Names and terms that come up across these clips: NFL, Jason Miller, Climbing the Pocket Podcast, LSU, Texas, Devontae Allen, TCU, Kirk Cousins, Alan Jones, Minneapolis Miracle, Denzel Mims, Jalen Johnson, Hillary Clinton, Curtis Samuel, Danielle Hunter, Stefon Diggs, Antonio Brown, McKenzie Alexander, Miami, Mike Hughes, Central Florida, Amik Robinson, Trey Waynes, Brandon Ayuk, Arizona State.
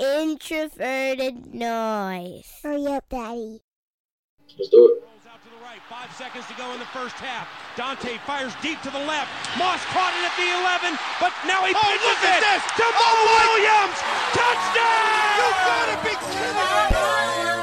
introverted noise. Hurry up, Daddy. Let's do it. Out to the right. 5 seconds to go in the first half. Dante fires deep to the left. Moss caught it at the 11, but now he pitches it to Mo Williams. Touchdown! You gotta be kidding me!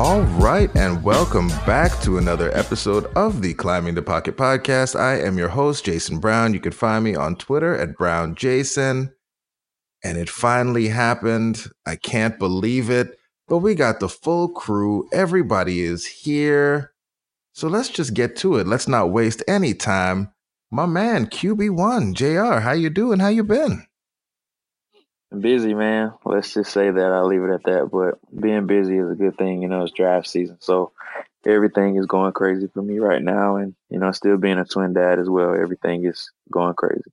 All right, and welcome back to another episode of the Climbing the Pocket Podcast. I am your host, Jason Brown. You can find me on Twitter at BrownJason. And it finally happened. I can't believe it, but we got the full crew. Everybody is here. So let's just get to it. Let's not waste any time. My man, QB1, JR, how you doing? How you been? Busy, man. Let's just say that. I'll leave it at that. But being busy is a good thing. You know, it's draft season. So everything is going crazy for me right now. And, you know, still being a twin dad as well. Everything is going crazy.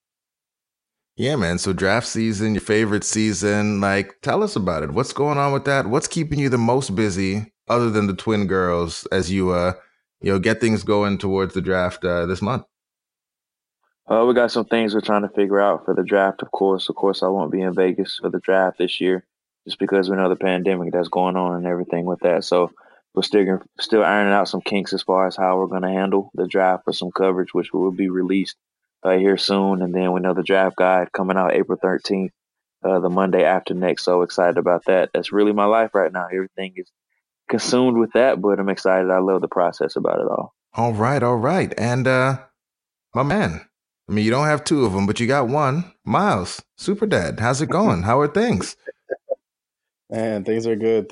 Yeah, man. So draft season, your favorite season. Like, tell us about it. What's going on with that? What's keeping you the most busy other than the twin girls as you, get things going towards the draft this month? We got some things we're trying to figure out for the draft, of course. Of course, I won't be in Vegas for the draft this year just because we know the pandemic that's going on and everything with that. So we're still ironing out some kinks as far as how we're going to handle the draft for some coverage, which will be released here soon. And then we know the draft guide coming out April 13th, the Monday after next. So excited about that. That's really my life right now. Everything is consumed with that, but I'm excited. I love the process about it all. All right. All right. And my man. I mean, you don't have two of them, but you got one. Miles, Super Dad, how's it going? How are things? Man, things are good.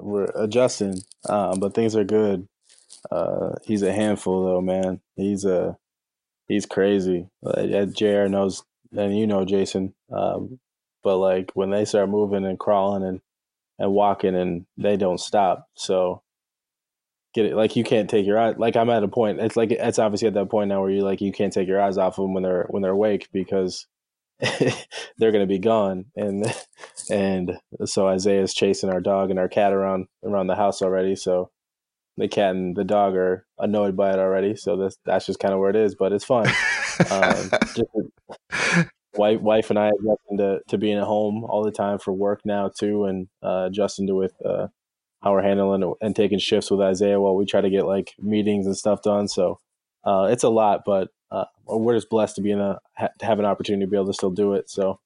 We're adjusting, but things are good. He's a handful, though, man. He's crazy. Like, JR knows, and you know, Jason. But like when they start moving and crawling and walking, and they don't stop. So. Get it? Like you can't take your eyes. Like I'm at a point. It's like it's obviously at that point now where you like you can't take your eyes off of them when they're awake because they're gonna be gone. And so Isaiah's chasing our dog and our cat around the house already. So the cat and the dog are annoyed by it already. So that's just kind of where it is. But it's fun. Just wife and I adjusting to being at home all the time for work now too, and adjusting to with. How we're handling and taking shifts with Isaiah while we try to get like meetings and stuff done. So it's a lot, but we're just blessed to be to have an opportunity to be able to still do it. So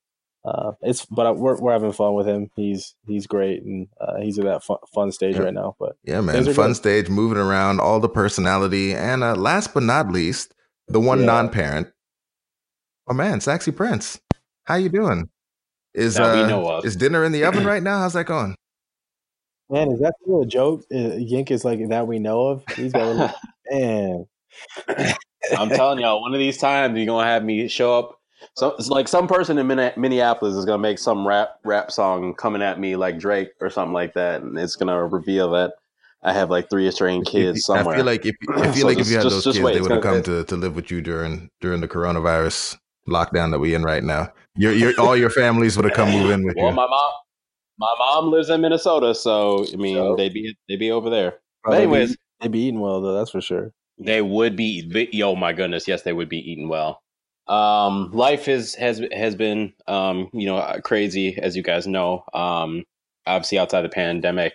we're having fun with him. He's great. And he's at that fun stage right now, but yeah, man, fun stage, moving around, all the personality. And last but not least, the one non-parent, oh man, Saxy Prince. How you doing? Is dinner in the oven right now? How's that going? Man, is that still a joke? Yink is like that we know of. He's got a little, man. I'm telling y'all, one of these times you're gonna have me show up. So it's like some person in Minneapolis is gonna make some rap song coming at me like Drake or something like that, and it's gonna reveal that I have like three estranged kids somewhere. I feel like if you had those kids, they would have come to live with you during the coronavirus lockdown that we in right now. All your families would have come move in with you. My mom lives in Minnesota, so I mean they'd be over there. But anyways, they'd be eating well though, that's for sure. They would be. Oh my goodness, yes, they would be eating well. Life has been crazy as you guys know. Obviously, outside the pandemic,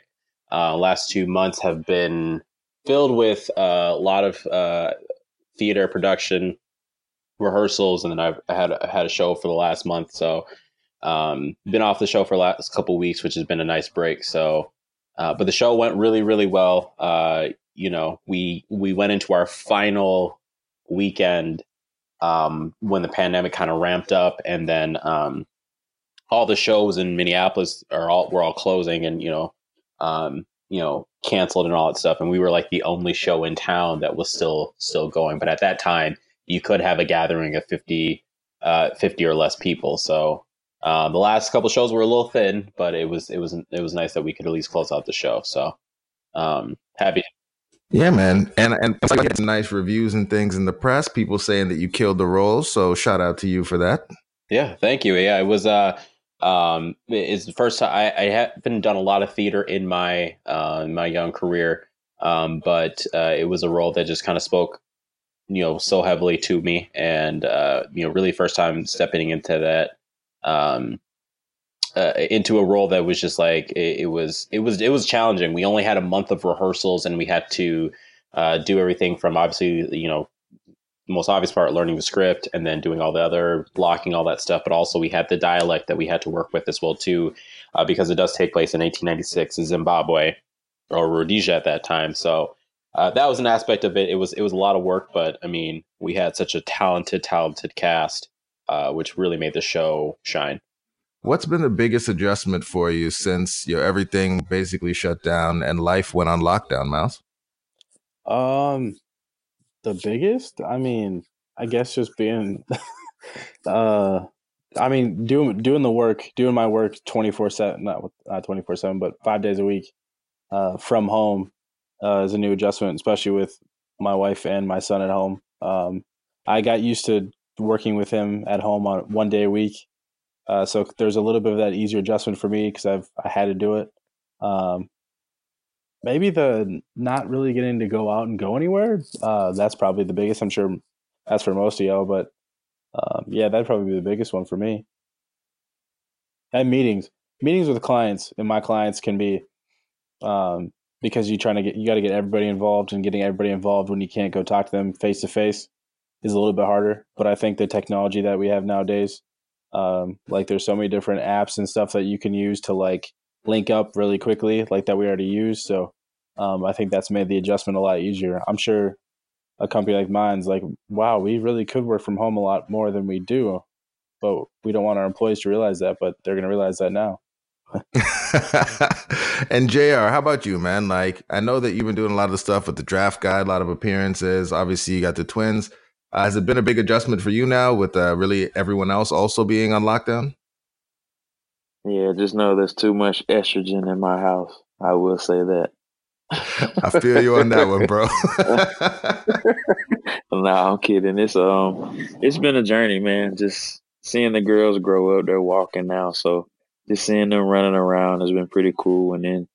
last 2 months have been filled with a lot of theater production rehearsals, and then I've had a show for the last month, so. Been off the show for the last couple weeks, which has been a nice break. So, but the show went really, really well. We went into our final weekend when the pandemic kind of ramped up, and then all the shows in Minneapolis were all closing and canceled and all that stuff. And we were like the only show in town that was still going. But at that time, you could have a gathering of 50 or less people. So. The last couple shows were a little thin, but it was nice that we could at least close out the show. So happy. Yeah, man, and it's like some nice reviews and things in the press. People saying that you killed the role, so shout out to you for that. Yeah, thank you. Yeah, it was. It's the first time I haven't done a lot of theater in my young career. But it was a role that just kind of spoke, so heavily to me, and really first time stepping into that, into a role that was just like it was challenging. We only had a month of rehearsals, and we had to do everything from obviously the most obvious part, learning the script, and then doing all the other blocking, all that stuff. But also we had the dialect that we had to work with as well too, because it does take place in 1896 in Zimbabwe or Rhodesia at that time. So that was an aspect of it. It was a lot of work, but I mean, we had such a talented cast, which really made the show shine. What's been the biggest adjustment for you since everything basically shut down and life went on lockdown, Miles? The biggest, I guess just being, doing the work, doing my work 24/7, not 24/7, but 5 days a week, from home, is a new adjustment, especially with my wife and my son at home. I got used to working with him at home on 1 day a week. So there's a little bit of that easier adjustment for me because I had to do it. Maybe the not really getting to go out and go anywhere. That's probably the biggest. I'm sure that's for most of y'all, but that'd probably be the biggest one for me. And meetings with clients, and my clients can be because you got to get everybody involved, and getting everybody involved when you can't go talk to them face to face is a little bit harder. But I think the technology that we have nowadays, there's so many different apps and stuff that you can use to link up really quickly that we already use. So I think that's made the adjustment a lot easier. I'm sure a company like mine's wow, we really could work from home a lot more than we do, but we don't want our employees to realize that, but they're going to realize that now. And JR, how about you, man? I know that you've been doing a lot of stuff with the draft guide, a lot of appearances. Obviously you got the twins. Has it been a big adjustment for you now with really everyone else also being on lockdown? Yeah, just know there's too much estrogen in my house. I will say that. I feel you on that one, bro. Nah, I'm kidding. It's been a journey, man. Just seeing the girls grow up, they're walking now. So just seeing them running around has been pretty cool. And then,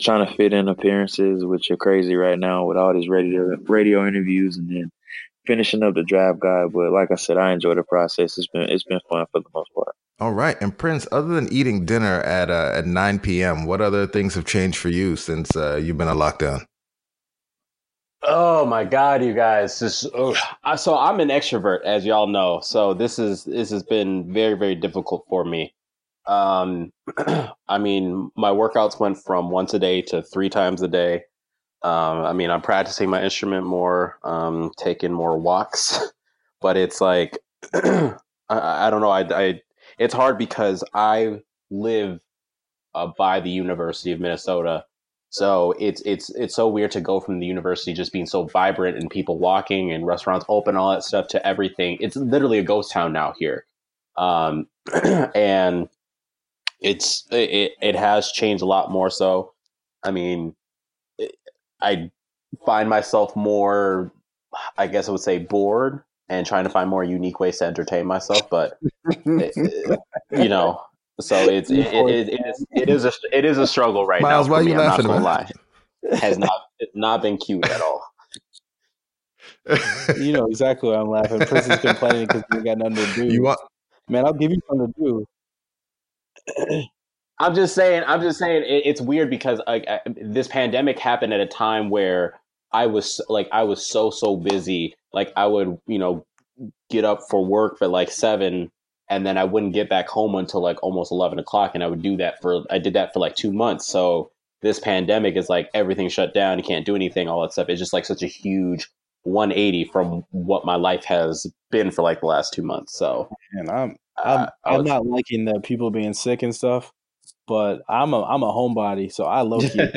trying to fit in appearances, which are crazy right now with all these radio interviews, and then finishing up the draft guide. But like I said, I enjoy the process. It's been fun for the most part. All right. And Prince, other than eating dinner at 9 p.m., what other things have changed for you since you've been on lockdown? Oh, my God, you guys. So I'm an extrovert, as y'all know. So this has been very, very difficult for me. My workouts went from once a day to 3 times a day. I'm practicing my instrument more, taking more walks. But it's I don't know. It's hard because I live by the University of Minnesota, so it's so weird to go from the university just being so vibrant and people walking and restaurants open, all that stuff, to everything. It's literally a ghost town now here, and it has changed a lot more. So, I find myself more, I guess I would say, bored, and trying to find more unique ways to entertain myself. But, so it is a struggle right Miles, now. Why are you laughing? I'm not going to lie. It's not been cute at all. You know exactly why I'm laughing. Person's complaining because you got nothing to do. Man, I'll give you something to do. I'm just saying it's weird because this pandemic happened at a time where I was so busy. I would, get up for work for 7, and then I wouldn't get back home until almost 11 o'clock. And I did that for 2 months. So this pandemic is everything shut down. You can't do anything, all that stuff. It's just such a huge 180 from what my life has been for the last 2 months. So, and I'm not liking the people being sick and stuff, but I'm a homebody. So I love you.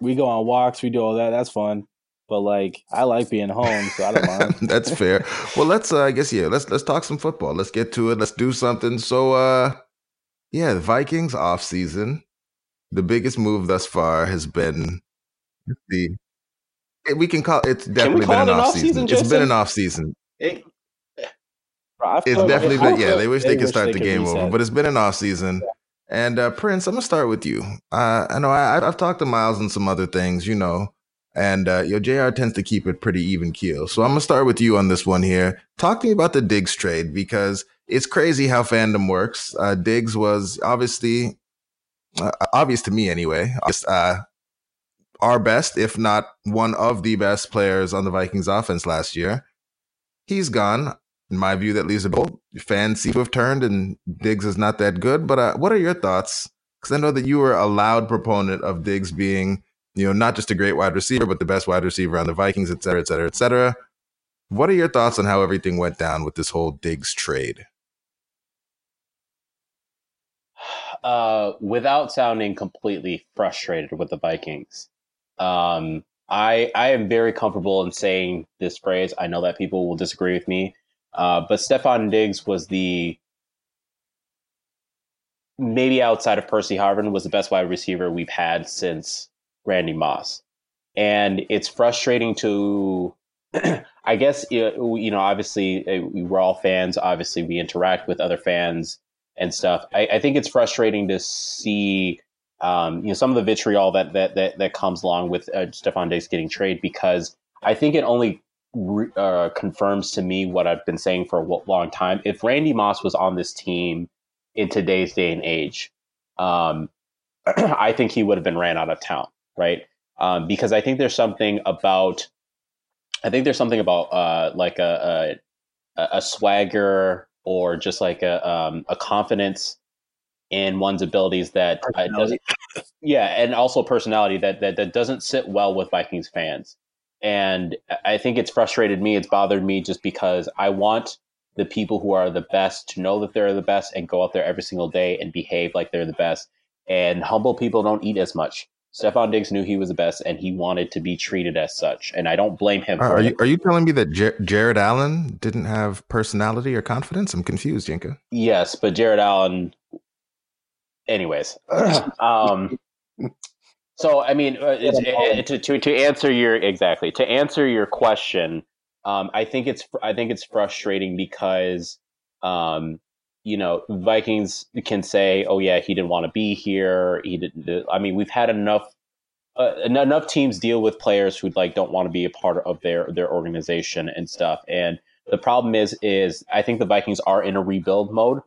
We go on walks, we do all that. That's fun. But I like being home, so I don't mind. That's fair. Well, let's talk some football. Let's get to it. Let's do something. So, the Vikings off season. The biggest move thus far has been It's definitely been an off season. It's been an off season. They wish they could start the game over, but it's been an off season. Yeah. And Prince, I'm gonna start with you. I know I've talked to Miles and some other things. And JR tends to keep it pretty even keel. So I'm going to start with you on this one here. Talk to me about the Diggs trade, because it's crazy how fandom works. Diggs was obviously, obvious to me anyway, our best, if not one of the best players on the Vikings offense last year. He's gone. In my view, that leaves a bowl. Fans seem to have turned, and Diggs is not that good. But what are your thoughts? Because I know that you were a loud proponent of Diggs being, not just a great wide receiver, but the best wide receiver on the Vikings, et cetera, et cetera, et cetera. What are your thoughts on how everything went down with this whole Diggs trade? Without sounding completely frustrated with the Vikings, I am very comfortable in saying this phrase. I know that people will disagree with me, but Stefon Diggs was maybe outside of Percy Harvin, was the best wide receiver we've had since Randy Moss. And it's frustrating to, I guess, obviously we're all fans. Obviously we interact with other fans and stuff. I think it's frustrating to see, some of the vitriol that comes along with Stefon Diggs getting traded, because I think it only confirms to me what I've been saying for a long time. If Randy Moss was on this team in today's day and age, I think he would have been ran out of town, right? Because I think there's something about, like a swagger or just like a confidence in one's abilities that doesn't, and also personality that doesn't sit well with Vikings fans. And I think it's frustrated me. It's bothered me, just because I want the people who are the best to know that they're the best and go out there every single day and behave like they're the best. And humble people don't eat as much. Stefon Diggs knew he was the best, and he wanted to be treated as such. And I don't blame him. Are you telling me that Jared Allen didn't have personality or confidence? I'm confused, Yinka. Yes, but Jared Allen. Anyways, so I mean, to answer your question, I think it's frustrating because Vikings can say, "Oh yeah, he didn't want to be here." He didn't. I mean, we've had enough teams deal with players who don't want to be a part of their organization and stuff. And the problem is I think the Vikings are in a rebuild mode.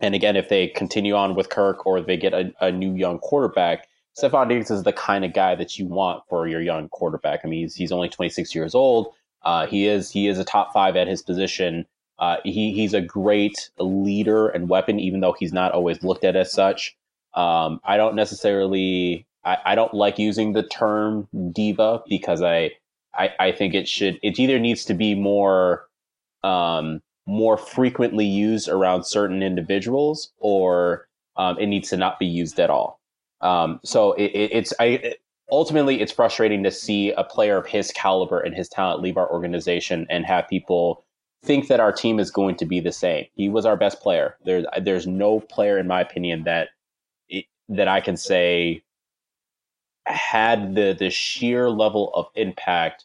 And again, if they continue on with Kirk or they get a new young quarterback, Stefon Diggs is the kind of guy that you want for your young quarterback. I mean, he's only 26 years old. He is a top five at his position. He's a great leader and weapon, even though he's not always looked at as such. I don't like using the term diva, because I think it either needs to be more frequently used around certain individuals, or it needs to not be used at all. Ultimately it's frustrating to see a player of his caliber and his talent leave our organization and have people think that our team is going to be the same. He was our best player. There's no player, in my opinion, that I can say had the sheer level of impact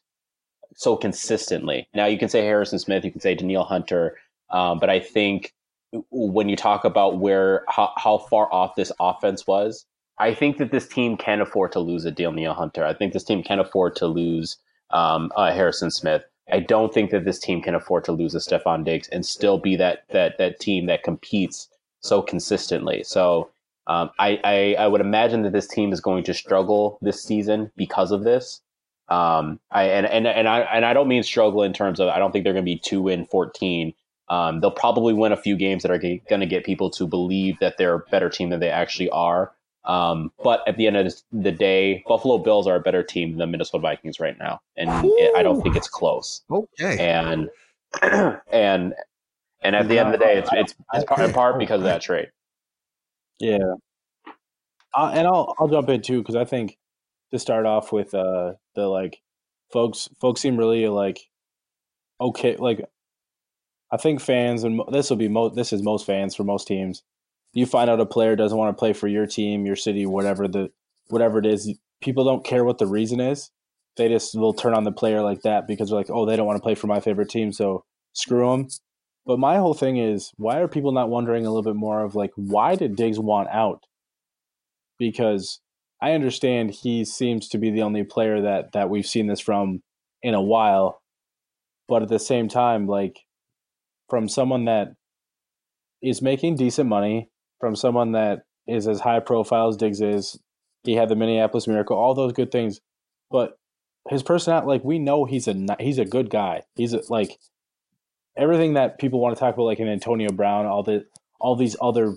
so consistently. Now, you can say Harrison Smith, you can say Danielle Hunter, but I think when you talk about how far off this offense was, I think that this team can afford to lose a Danielle Hunter. I think this team can afford to lose Harrison Smith. I don't think that this team can afford to lose a Stefon Diggs and still be that team that competes so consistently. So I would imagine that this team is going to struggle this season because of this. I don't mean struggle in terms of I don't think they're going to be 2-14. They'll probably win a few games that are going to get people to believe that they're a better team than they actually are. But at the end of the day, Buffalo Bills are a better team than the Minnesota Vikings right now, and I don't think it's close. Okay. And at the end of the day, it's in part because of that trade. Yeah. I'll jump in too, because I think to start off with folks seem really okay. I think fans, and this is most fans for most teams. You find out a player doesn't want to play for your team, your city, whatever it is. People don't care what the reason is. They just will turn on the player like that because they're like, oh, they don't want to play for my favorite team, so screw them. But my whole thing is, why are people not wondering a little bit more of why did Diggs want out? Because I understand he seems to be the only player that we've seen this from in a while. But at the same time, like, from someone that is making decent money, from someone that is as high profile as Diggs is, he had the Minneapolis Miracle, all those good things. But his personality, like, we know he's a good guy. He's like everything that people want to talk about, like an Antonio Brown, all these other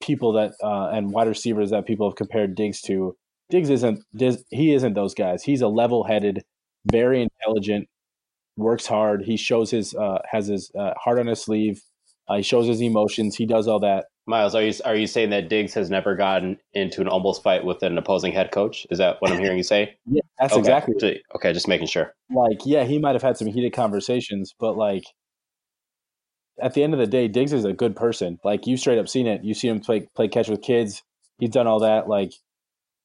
people that and wide receivers that people have compared Diggs to. Diggs isn't those guys. He's a level-headed, very intelligent, works hard. He shows his has his heart on his sleeve. He shows his emotions. He does all that. Miles, are you saying that Diggs has never gotten into an almost fight with an opposing head coach? Is that what I'm hearing you say? Yeah, that's okay. Exactly. Okay, just making sure. Like, yeah, he might have had some heated conversations, but like at the end of the day, Diggs is a good person. Like, you've straight up seen it. You see him play catch with kids. He's done all that. Like,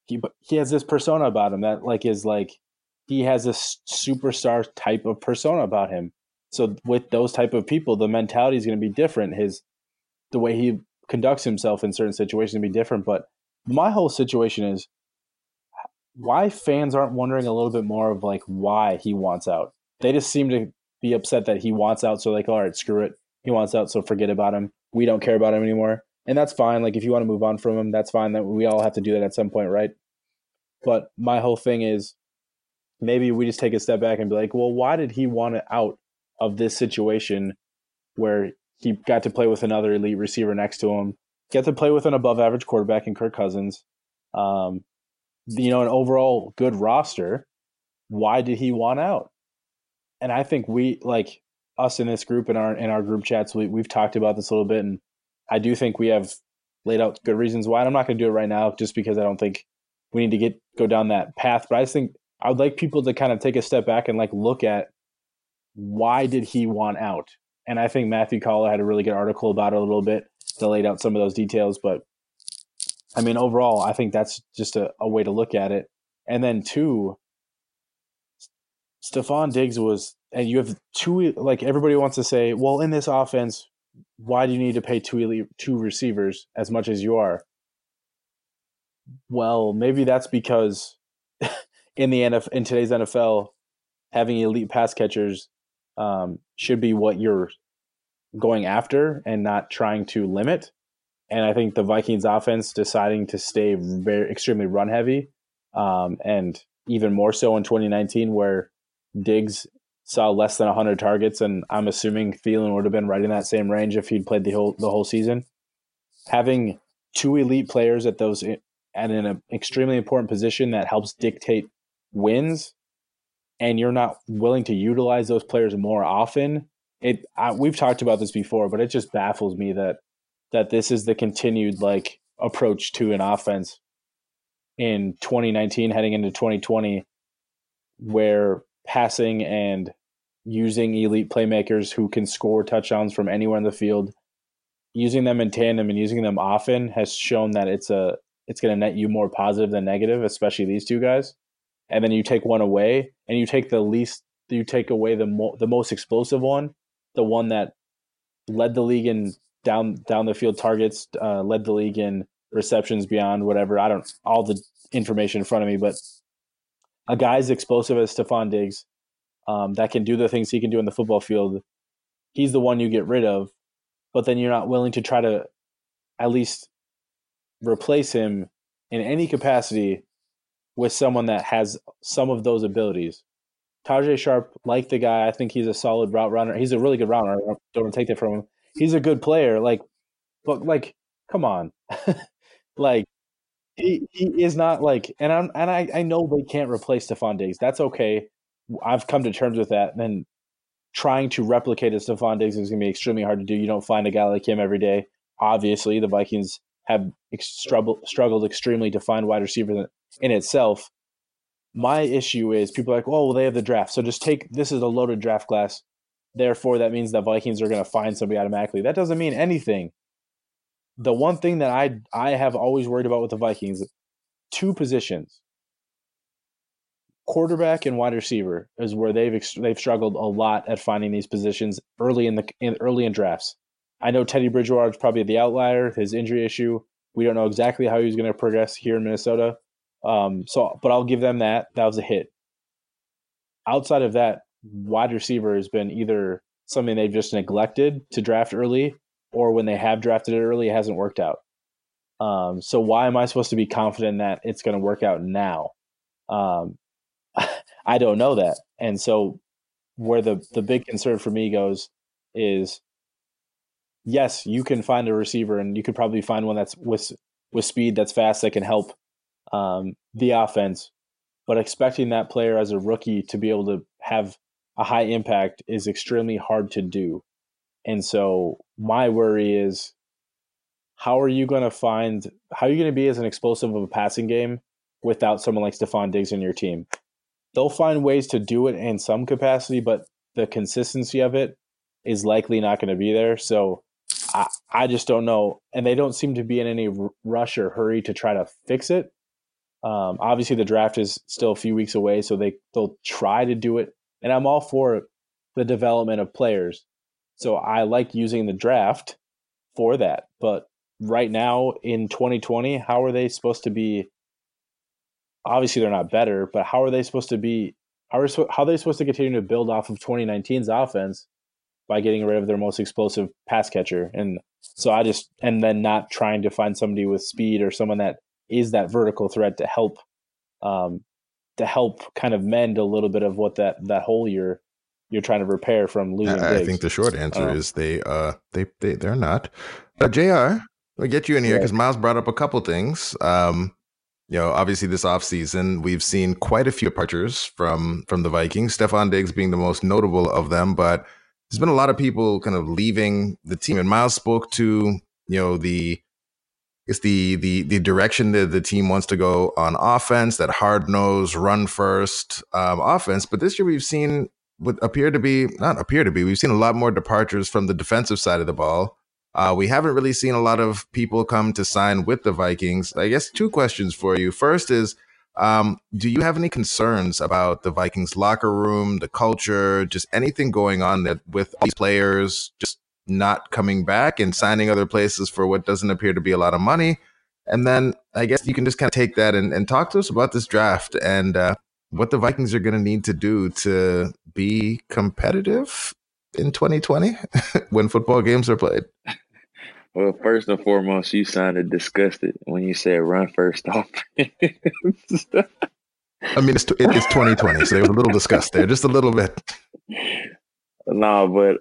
he has this persona about him that like is like he has this superstar type of persona about him. So with those type of people, the mentality is going to be different. The way he conducts himself in certain situations be different. But my whole situation is why fans aren't wondering a little bit more of like why he wants out. They just seem to be upset that he wants out. So like, all right, screw it. He wants out. So forget about him. We don't care about him anymore. And that's fine. Like, if you want to move on from him, that's fine. That we all have to do that at some point. Right. But my whole thing is maybe we just take a step back and be like, well, why did he want it out of this situation where he got to play with another elite receiver next to him, get to play with an above-average quarterback in Kirk Cousins, an overall good roster? Why did he want out? And I think we, like us in this group, in our group chats, we've talked about this a little bit, and I do think we have laid out good reasons why. And I'm not going to do it right now just because I don't think we need to go down that path. But I just think I would like people to kind of take a step back and like look at why did he want out. And I think Matthew Coller had a really good article about it a little bit that laid out some of those details. But, I mean, overall, I think that's just a way to look at it. And then, two, Stefon Diggs was – and you have two – like, everybody wants to say, well, in this offense, why do you need to pay two receivers as much as you are? Well, maybe that's because in today's NFL, having elite pass catchers should be what you're going after and not trying to limit. And I think the Vikings offense deciding to stay extremely run heavy, and even more so in 2019 where Diggs saw less than 100 targets, and I'm assuming Thielen would have been right in that same range if he'd played the whole season. Having two elite players at an extremely important position that helps dictate wins, and you're not willing to utilize those players more often. We've talked about this before, but it just baffles me that this is the continued like approach to an offense in 2019 heading into 2020, where passing and using elite playmakers who can score touchdowns from anywhere in the field, using them in tandem and using them often has shown that it's going to net you more positive than negative, especially these two guys. And then you take one away, and you take away the most explosive one, the one that led the league in down the field targets, led the league in receptions beyond whatever. I don't all the information in front of me, but a guy as explosive as Stefon Diggs, that can do the things he can do in the football field, he's the one you get rid of. But then you're not willing to try to at least replace him in any capacity with someone that has some of those abilities. Tajay Sharp, like the guy, I think he's a solid route runner. He's a really good route runner. Don't take that from him. He's a good player. Like, but like, come on, like he is not like. And I know they can't replace Stefon Diggs. That's okay. I've come to terms with that. And trying to replicate a Stefon Diggs is going to be extremely hard to do. You don't find a guy like him every day. Obviously, the Vikings have struggled extremely to find wide receivers in itself. My issue is people are like, oh, well, they have the draft, so just take this is a loaded draft class, therefore that means the Vikings are going to find somebody automatically. That doesn't mean anything. The one thing that I have always worried about with the Vikings, two positions, quarterback and wide receiver, is where they've struggled a lot at finding these positions early in drafts. I know Teddy Bridgewater is probably the outlier, his injury issue. We don't know exactly how he's going to progress here in Minnesota. But I'll give them that. That was a hit. Outside of that, wide receiver has been either something they've just neglected to draft early, or when they have drafted it early, it hasn't worked out. So why am I supposed to be confident that it's going to work out now? I don't know that. And so where the big concern for me goes is, yes, you can find a receiver, and you could probably find one that's with speed, that's fast, that can help the offense. But expecting that player as a rookie to be able to have a high impact is extremely hard to do. And so my worry is, how are you going to be as an explosive of a passing game without someone like Stefon Diggs in your team? They'll find ways to do it in some capacity, but the consistency of it is likely not going to be there. So I just don't know. And they don't seem to be in any rush or hurry to try to fix it. Obviously, the draft is still a few weeks away, so they'll try to do it. And I'm all for the development of players. So I like using the draft for that. But right now in 2020, how are they supposed to be? Obviously, they're not better, but how are they supposed to be? How are they supposed to continue to build off of 2019's offense by getting rid of their most explosive pass catcher? And so and then not trying to find somebody with speed or someone that is that vertical threat to help, kind of mend a little bit of what that whole year you're trying to repair from losing. I think the short answer is they're not. JR, we'll get you in here because Miles brought up a couple things. Obviously this offseason, we've seen quite a few departures from the Vikings, Stefon Diggs being the most notable of them, but there's been a lot of people kind of leaving the team. And Miles spoke to, the direction that the team wants to go on offense, that hard-nosed, run-first offense. But this year we've seen we've seen a lot more departures from the defensive side of the ball. We haven't really seen a lot of people come to sign with the Vikings. I guess two questions for you. First is, do you have any concerns about the Vikings locker room, the culture, just anything going on that with these players just not coming back and signing other places for what doesn't appear to be a lot of money? And then I guess you can just kind of take that and talk to us about this draft and what the Vikings are going to need to do to be competitive in 2020 when football games are played. Well, first and foremost, you sounded disgusted when you said run first offense. I mean, it's 2020, so they were a little disgusted there, just a little bit. No, but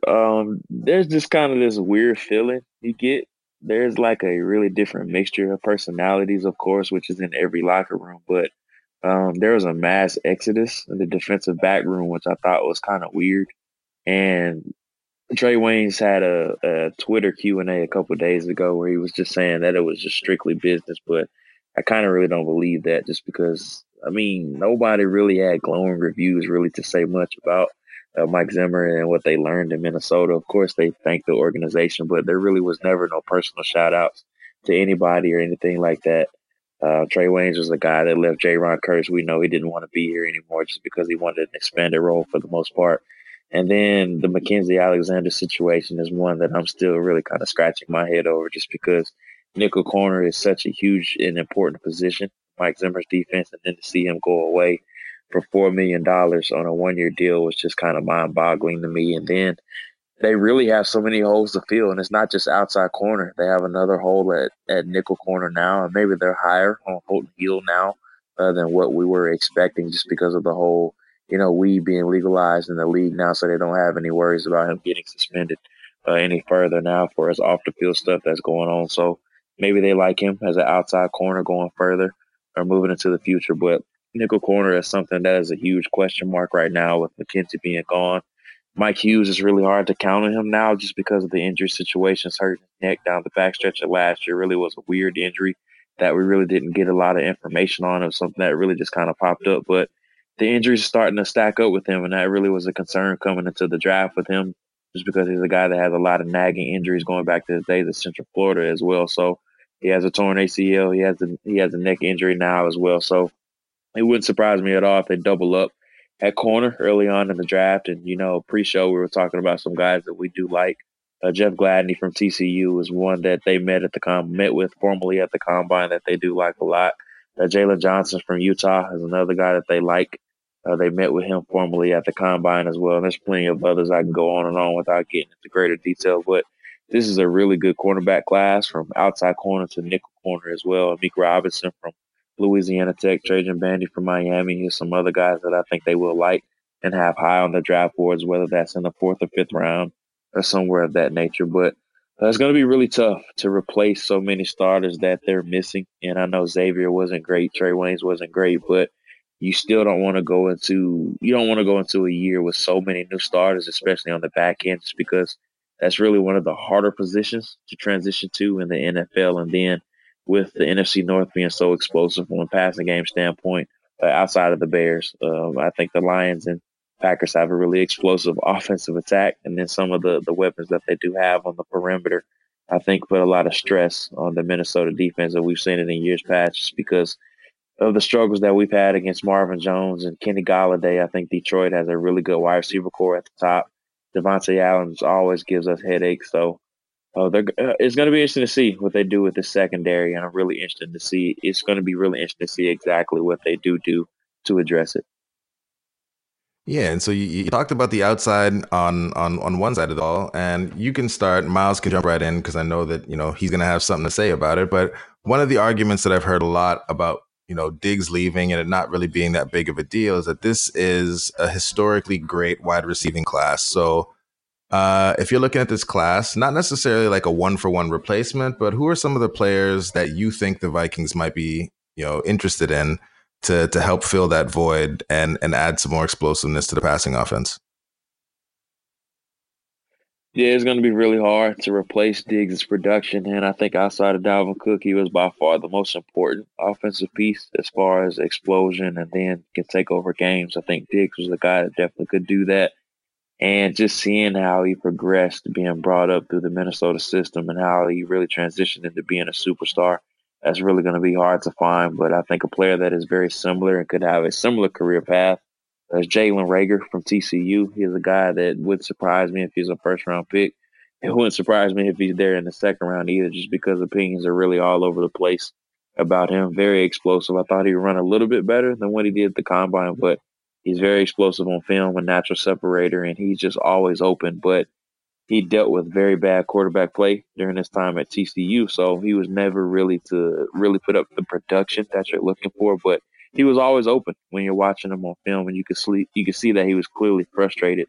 there's just kind of this weird feeling you get. There's like a really different mixture of personalities, of course, which is in every locker room. But there was a mass exodus in the defensive back room, which I thought was kind of weird. And Trey Waynes had a Twitter Q&A a couple of days ago where he was just saying that it was just strictly business, but I kind of really don't believe that just because, I mean, nobody really had glowing reviews really to say much about Mike Zimmer and what they learned in Minnesota. Of course, they thanked the organization, but there really was never no personal shout-outs to anybody or anything like that. Trey Waynes was a guy that left J-Ron Kurtz. We know he didn't want to be here anymore just because he wanted an expanded role for the most part. And then the McKenzie Alexander situation is one that I'm still really kind of scratching my head over just because nickel corner is such a huge and important position. Mike Zimmer's defense, and then to see him go away for $4 million on a one-year deal was just kind of mind-boggling to me. And then they really have so many holes to fill, and it's not just outside corner. They have another hole at nickel corner now, and maybe they're higher on Holton Hill now than what we were expecting just because of the whole weed being legalized in the league now, so they don't have any worries about him getting suspended any further now for his off-the-field stuff that's going on. So maybe they like him as an outside corner going further or moving into the future. But nickel corner is something that is a huge question mark right now with McKenzie being gone. Mike Hughes is really hard to count on him now just because of the injury situations. Hurting his neck down the backstretch of last year really was a weird injury that we really didn't get a lot of information on. It was something that really just kind of popped up. But the injuries are starting to stack up with him, and that really was a concern coming into the draft with him just because he's a guy that has a lot of nagging injuries going back to his days at Central Florida as well. So he has a torn ACL. He has a neck injury now as well. So it wouldn't surprise me at all if they double up at corner early on in the draft. And, pre-show we were talking about some guys that we do like. Jeff Gladney from TCU is one that they met with formally at the Combine that they do like a lot. Jalen Johnson from Utah is another guy that they like. They met with him formally at the Combine as well. And there's plenty of others I can go on and on without getting into greater detail. But this is a really good cornerback class, from outside corner to nickel corner as well. Amik Robinson from Louisiana Tech, Trajan Bandy from Miami. Here's some other guys that I think they will like and have high on the draft boards, whether that's in the fourth or fifth round or somewhere of that nature. But it's going to be really tough to replace so many starters that they're missing. And I know Xavier wasn't great, Trey Waynes wasn't great, but you still don't want to go into a year with so many new starters, especially on the back end, just because that's really one of the harder positions to transition to in the NFL. And then with the NFC North being so explosive from a passing game standpoint, outside of the Bears, I think the Lions and Packers have a really explosive offensive attack. And then some of the weapons that they do have on the perimeter, I think, put a lot of stress on the Minnesota defense, and we've seen it in years past just because of the struggles that we've had against Marvin Jones and Kenny Golladay. I think Detroit has a really good wide receiver core at the top. Devontae Allen always gives us headaches. So it's going to be interesting to see what they do with the secondary, and it's going to be really interesting to see exactly what they do to address it. Yeah, and so you talked about the outside on one side of the ball, and you can start. Miles can jump right in because I know that he's going to have something to say about it. But one of the arguments that I've heard a lot about Diggs leaving and it not really being that big of a deal is that this is a historically great wide receiving class. So if you're looking at this class, not necessarily like a 1-for-1 replacement, but who are some of the players that you think the Vikings might be interested in to help fill that void and add some more explosiveness to the passing offense? Yeah, it's going to be really hard to replace Diggs' production, and I think outside of Dalvin Cook, he was by far the most important offensive piece as far as explosion and then can take over games. I think Diggs was the guy that definitely could do that, and just seeing how he progressed being brought up through the Minnesota system and how he really transitioned into being a superstar, that's really going to be hard to find. But I think a player that is very similar and could have a similar career path is Jalen Reagor from TCU. He's a guy that wouldn't surprise me if he's a first-round pick. It wouldn't surprise me if he's there in the second round either, just because opinions are really all over the place about him. Very explosive. I thought he would run a little bit better than what he did at the Combine, but he's very explosive on film, a natural separator, and he's just always open. But he dealt with very bad quarterback play during his time at TCU, so he was never really put up the production that you're looking for. But he was always open when you're watching him on film, and you could see that he was clearly frustrated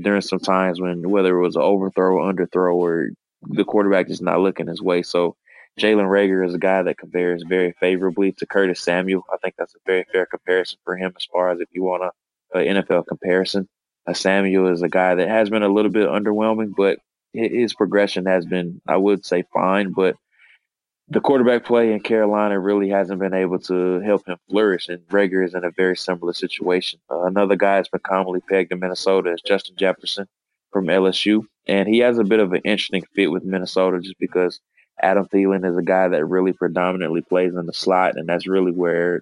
during some times when, whether it was an overthrow or underthrow, or the quarterback just not looking his way. So Jalen Reagor is a guy that compares very favorably to Curtis Samuel. I think that's a very fair comparison for him as far as if you want an NFL comparison. Samuel is a guy that has been a little bit underwhelming, but his progression has been, I would say, fine. But the quarterback play in Carolina really hasn't been able to help him flourish, and Reagor is in a very similar situation. Another guy that's been commonly pegged in Minnesota is Justin Jefferson from LSU, and he has a bit of an interesting fit with Minnesota just because Adam Thielen is a guy that really predominantly plays in the slot, and that's really where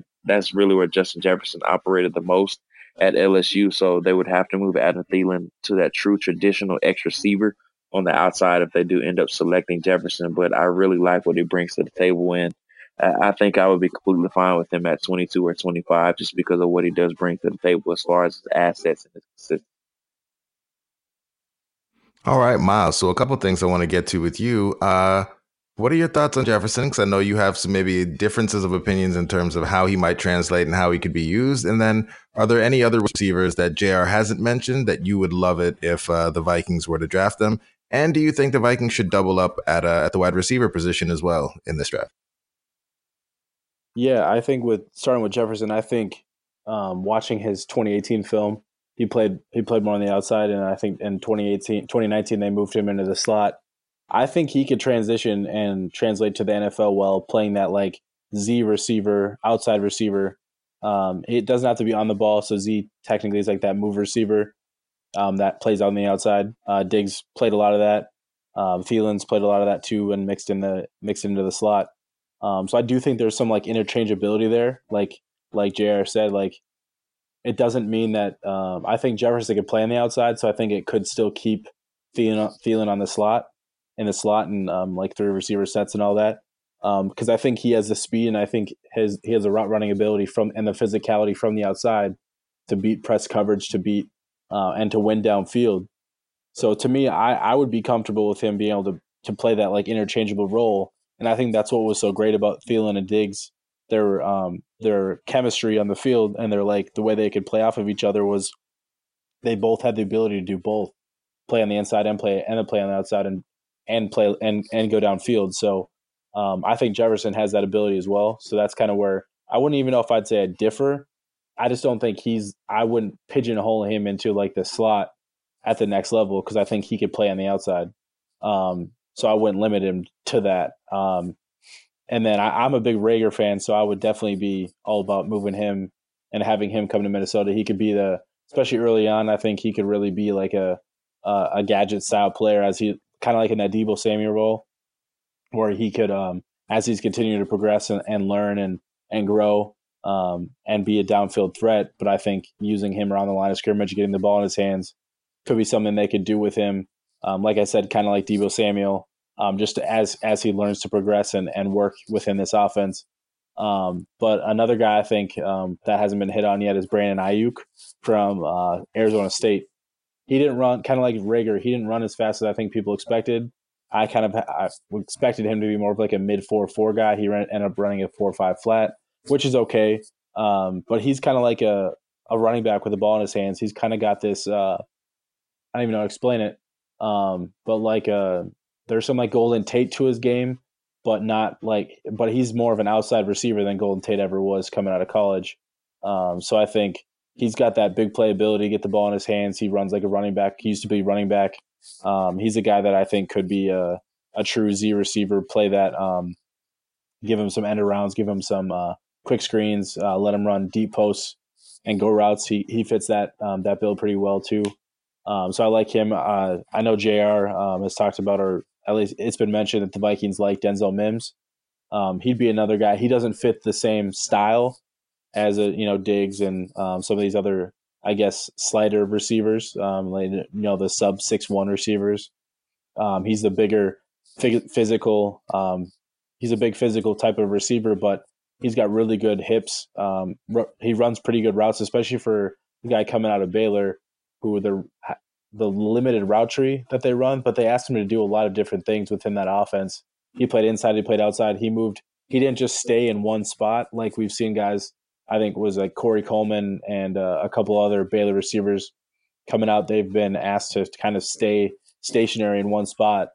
Justin Jefferson operated the most at LSU, so they would have to move Adam Thielen to that true traditional X receiver on the outside if they do end up selecting Jefferson. But I really like what he brings to the table, and I think I would be completely fine with him at 22 or 25 just because of what he does bring to the table as far as his assets and his consistency. All right, Miles, so a couple of things I want to get to with you. What are your thoughts on Jefferson? Because I know you have some maybe differences of opinions in terms of how he might translate and how he could be used. And then are there any other receivers that JR hasn't mentioned that you would love it if the Vikings were to draft them? And do you think the Vikings should double up at the wide receiver position as well in this draft? Yeah, I think starting with Jefferson, I think watching his 2018 film, he played more on the outside. And I think in 2019, they moved him into the slot. I think he could transition and translate to the NFL well, playing that like Z receiver, outside receiver. It doesn't have to be on the ball, so Z technically is like that move receiver that plays on the outside. Diggs played a lot of that. Thielen's played a lot of that too, and mixed into the slot. So I do think there's some like interchangeability there, like JR said. Like it doesn't mean that I think Jefferson could play on the outside, so I think it could still keep Thielen on the slot. And like three receiver sets and all that. because I think he has the speed, and I think he has a route running ability and the physicality from the outside to beat press coverage, to beat and to win downfield. So to me, I would be comfortable with him being able to play that like interchangeable role. And I think that's what was so great about Thielen and Diggs, their chemistry on the field, and their like the way they could play off of each other was they both had the ability to do both, play on the inside and play on the outside and play and go downfield. So I think Jefferson has that ability as well. So that's kind of where I wouldn't even know if I'd say I differ. I just don't think I wouldn't pigeonhole him into like the slot at the next level, because I think he could play on the outside. So I wouldn't limit him to that. And then I'm a big Reagor fan, so I would definitely be all about moving him and having him come to Minnesota. He could be especially early on, I think he could really be like a gadget style player, as he kind of like in that Deebo Samuel role, where he could, as he's continuing to progress and learn and grow and be a downfield threat. But I think using him around the line of scrimmage, getting the ball in his hands, could be something they could do with him. Like I said, kind of like Deebo Samuel, just as he learns to progress and work within this offense. But another guy I think that hasn't been hit on yet is Brandon Ayuk from Arizona State. He didn't run, kind of like Reagor, he didn't run as fast as I think people expected. I expected him to be more of like a mid 4.4 guy. He ended up running a 4.5 flat, which is okay. But he's kind of like a running back with the ball in his hands. He's kind of got this, I don't even know how to explain it. But like there's some like Golden Tate to his game, but he's more of an outside receiver than Golden Tate ever was coming out of college. So I think he's got that big play ability, get the ball in his hands. He runs like a running back. He used to be running back. He's a guy that I think could be a true Z receiver, play that, give him some end arounds, give him some quick screens, let him run deep posts and go routes. He fits that build pretty well too. So I like him. I know JR has talked about, or at least it's been mentioned, that the Vikings like Denzel Mims. He'd be another guy. He doesn't fit the same style as Diggs and some of these other, I guess, slider receivers, like the sub 6'1" receivers. He's the bigger, physical. He's a big physical type of receiver, but he's got really good hips. He runs pretty good routes, especially for a guy coming out of Baylor, who the limited route tree that they run, but they asked him to do a lot of different things within that offense. He played inside, he played outside, he moved. He didn't just stay in one spot like we've seen guys, I think was like Corey Coleman and a couple other Baylor receivers coming out. They've been asked to kind of stay stationary in one spot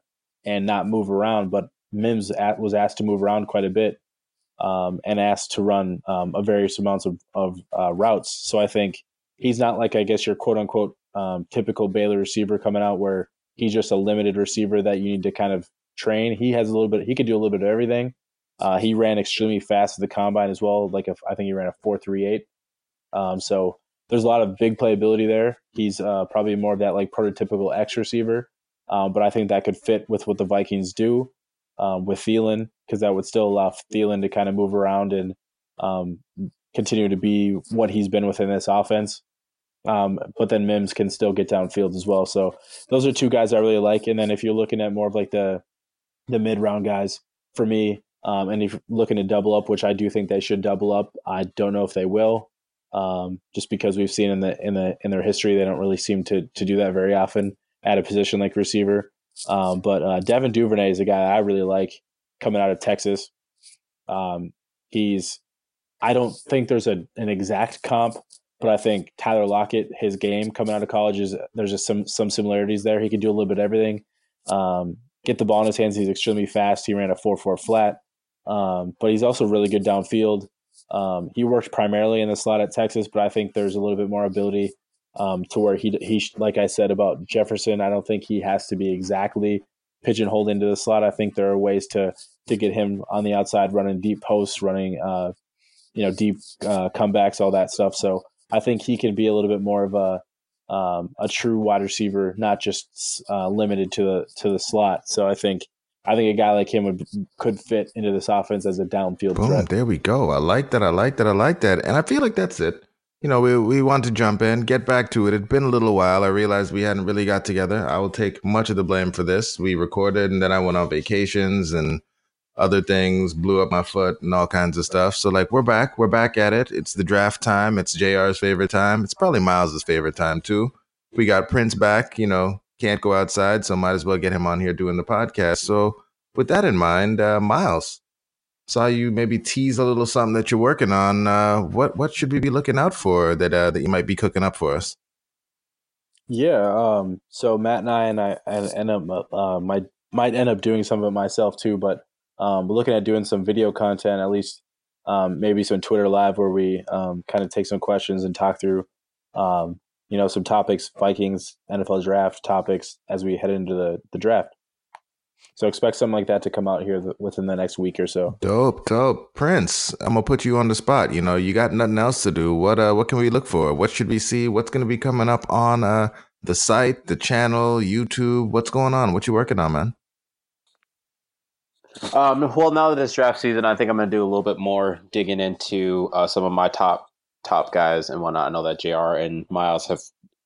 and not move around, but Mims was asked to move around quite a bit and asked to run a various amounts of routes. So I think he's not like, I guess, your quote-unquote typical Baylor receiver coming out where he's just a limited receiver that you need to kind of train. He has a little bit – he could do a little bit of everything. He ran extremely fast at the combine as well. I think he ran a 4.38. So there's a lot of big playability there. He's probably more of that like prototypical X receiver. But I think that could fit with what the Vikings do with Thielen, because that would still allow Thielen to kind of move around and continue to be what he's been within this offense. But then Mims can still get downfield as well. So those are two guys I really like. And then if you're looking at more of like the mid-round guys, for me, and if you're looking to double up, which I do think they should double up, I don't know if they will, just because we've seen in their history they don't really seem to do that very often at a position like receiver. But Devin Duvernay is a guy I really like coming out of Texas. I don't think there's an exact comp, but I think Tyler Lockett, his game coming out of college, there's just some similarities there. He can do a little bit of everything. Get the ball in his hands. He's extremely fast. He ran a 4.4 flat, but he's also really good downfield. He worked primarily in the slot at Texas, but I think there's a little bit more ability to where he like I said about Jefferson, I don't think he has to be exactly pigeonholed into the slot. I think there are ways to get him on the outside, running deep posts, running deep comebacks, all that stuff. So I think he can be a little bit more of a true wide receiver, not just limited to the slot. So I think a guy like him could fit into this offense as a downfield threat. There we go. I like that. And I feel like that's it. We want to jump in, get back to it. It'd been a little while. I realized we hadn't really got together. I will take much of the blame for this. We recorded and then I went on vacations and other things, blew up my foot and all kinds of stuff. So like, we're back at it. It's the draft time. It's JR's favorite time. It's probably Miles's favorite time too. We got Prince back, can't go outside. So might as well get him on here doing the podcast. So with that in mind, Miles, saw you maybe tease a little something that you're working on. What should we be looking out for that you might be cooking up for us? Yeah. So Matt and I might end up doing some of it myself too, but we're looking at doing some video content, at least maybe some Twitter Live where we kind of take some questions and talk through, some topics, Vikings, NFL draft topics as we head into the draft. So expect something like that to come out here within the next week or so. Dope. Prince, I'm going to put you on the spot. You got nothing else to do. What can we look for? What should we see? What's going to be coming up on the site, the channel, YouTube? What's going on? What you working on, man? Well, now that it's draft season, I think I'm going to do a little bit more digging into some of my top guys and whatnot. I know that JR and Miles have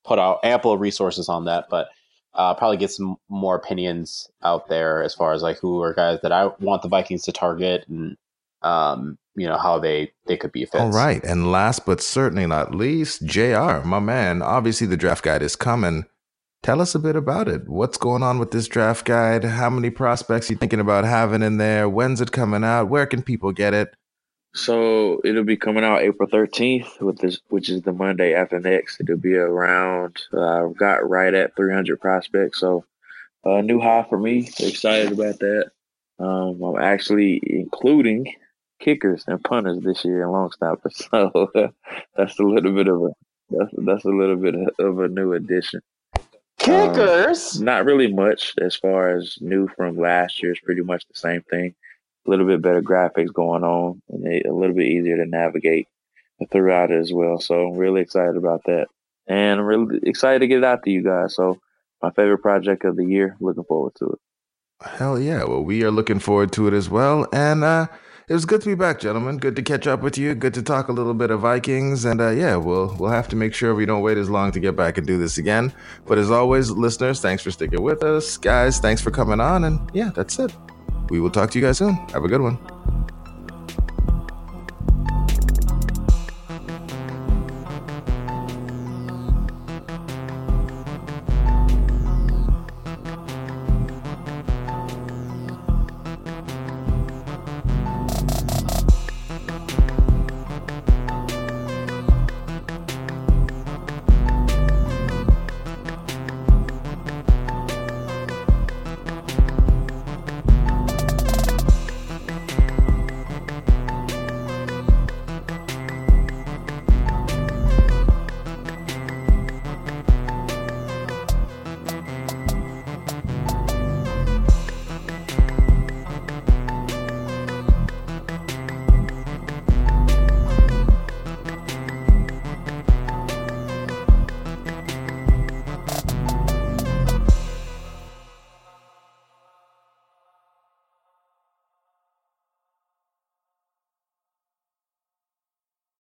put out ample resources on that, but probably get some more opinions out there as far as like who are guys that I want the Vikings to target and how they could be a fit. All right. And last but certainly not least, JR, my man, obviously the draft guide is coming. Tell us a bit about it. What's going on with this draft guide? How many prospects are you thinking about having in there? When's it coming out? Where can people get it? So it'll be coming out April 13th, which is the Monday after next. It'll be around, got right at 300 prospects. So a new high for me. Excited about that. I'm actually including kickers and punters this year and long stoppers. So that's a little bit of a new addition. Kickers? Not really much as far as new from last year. It's pretty much the same thing. A little bit better graphics going on and a little bit easier to navigate throughout it as well. So I'm really excited about that. And I'm really excited to get it out to you guys. So my favorite project of the year, looking forward to it. Hell yeah. Well, we are looking forward to it as well. And it was good to be back, gentlemen. Good to catch up with you. Good to talk a little bit of Vikings. And we'll have to make sure we don't wait as long to get back and do this again. But as always, listeners, thanks for sticking with us. Guys, thanks for coming on. And yeah, that's it. We will talk to you guys soon. Have a good one.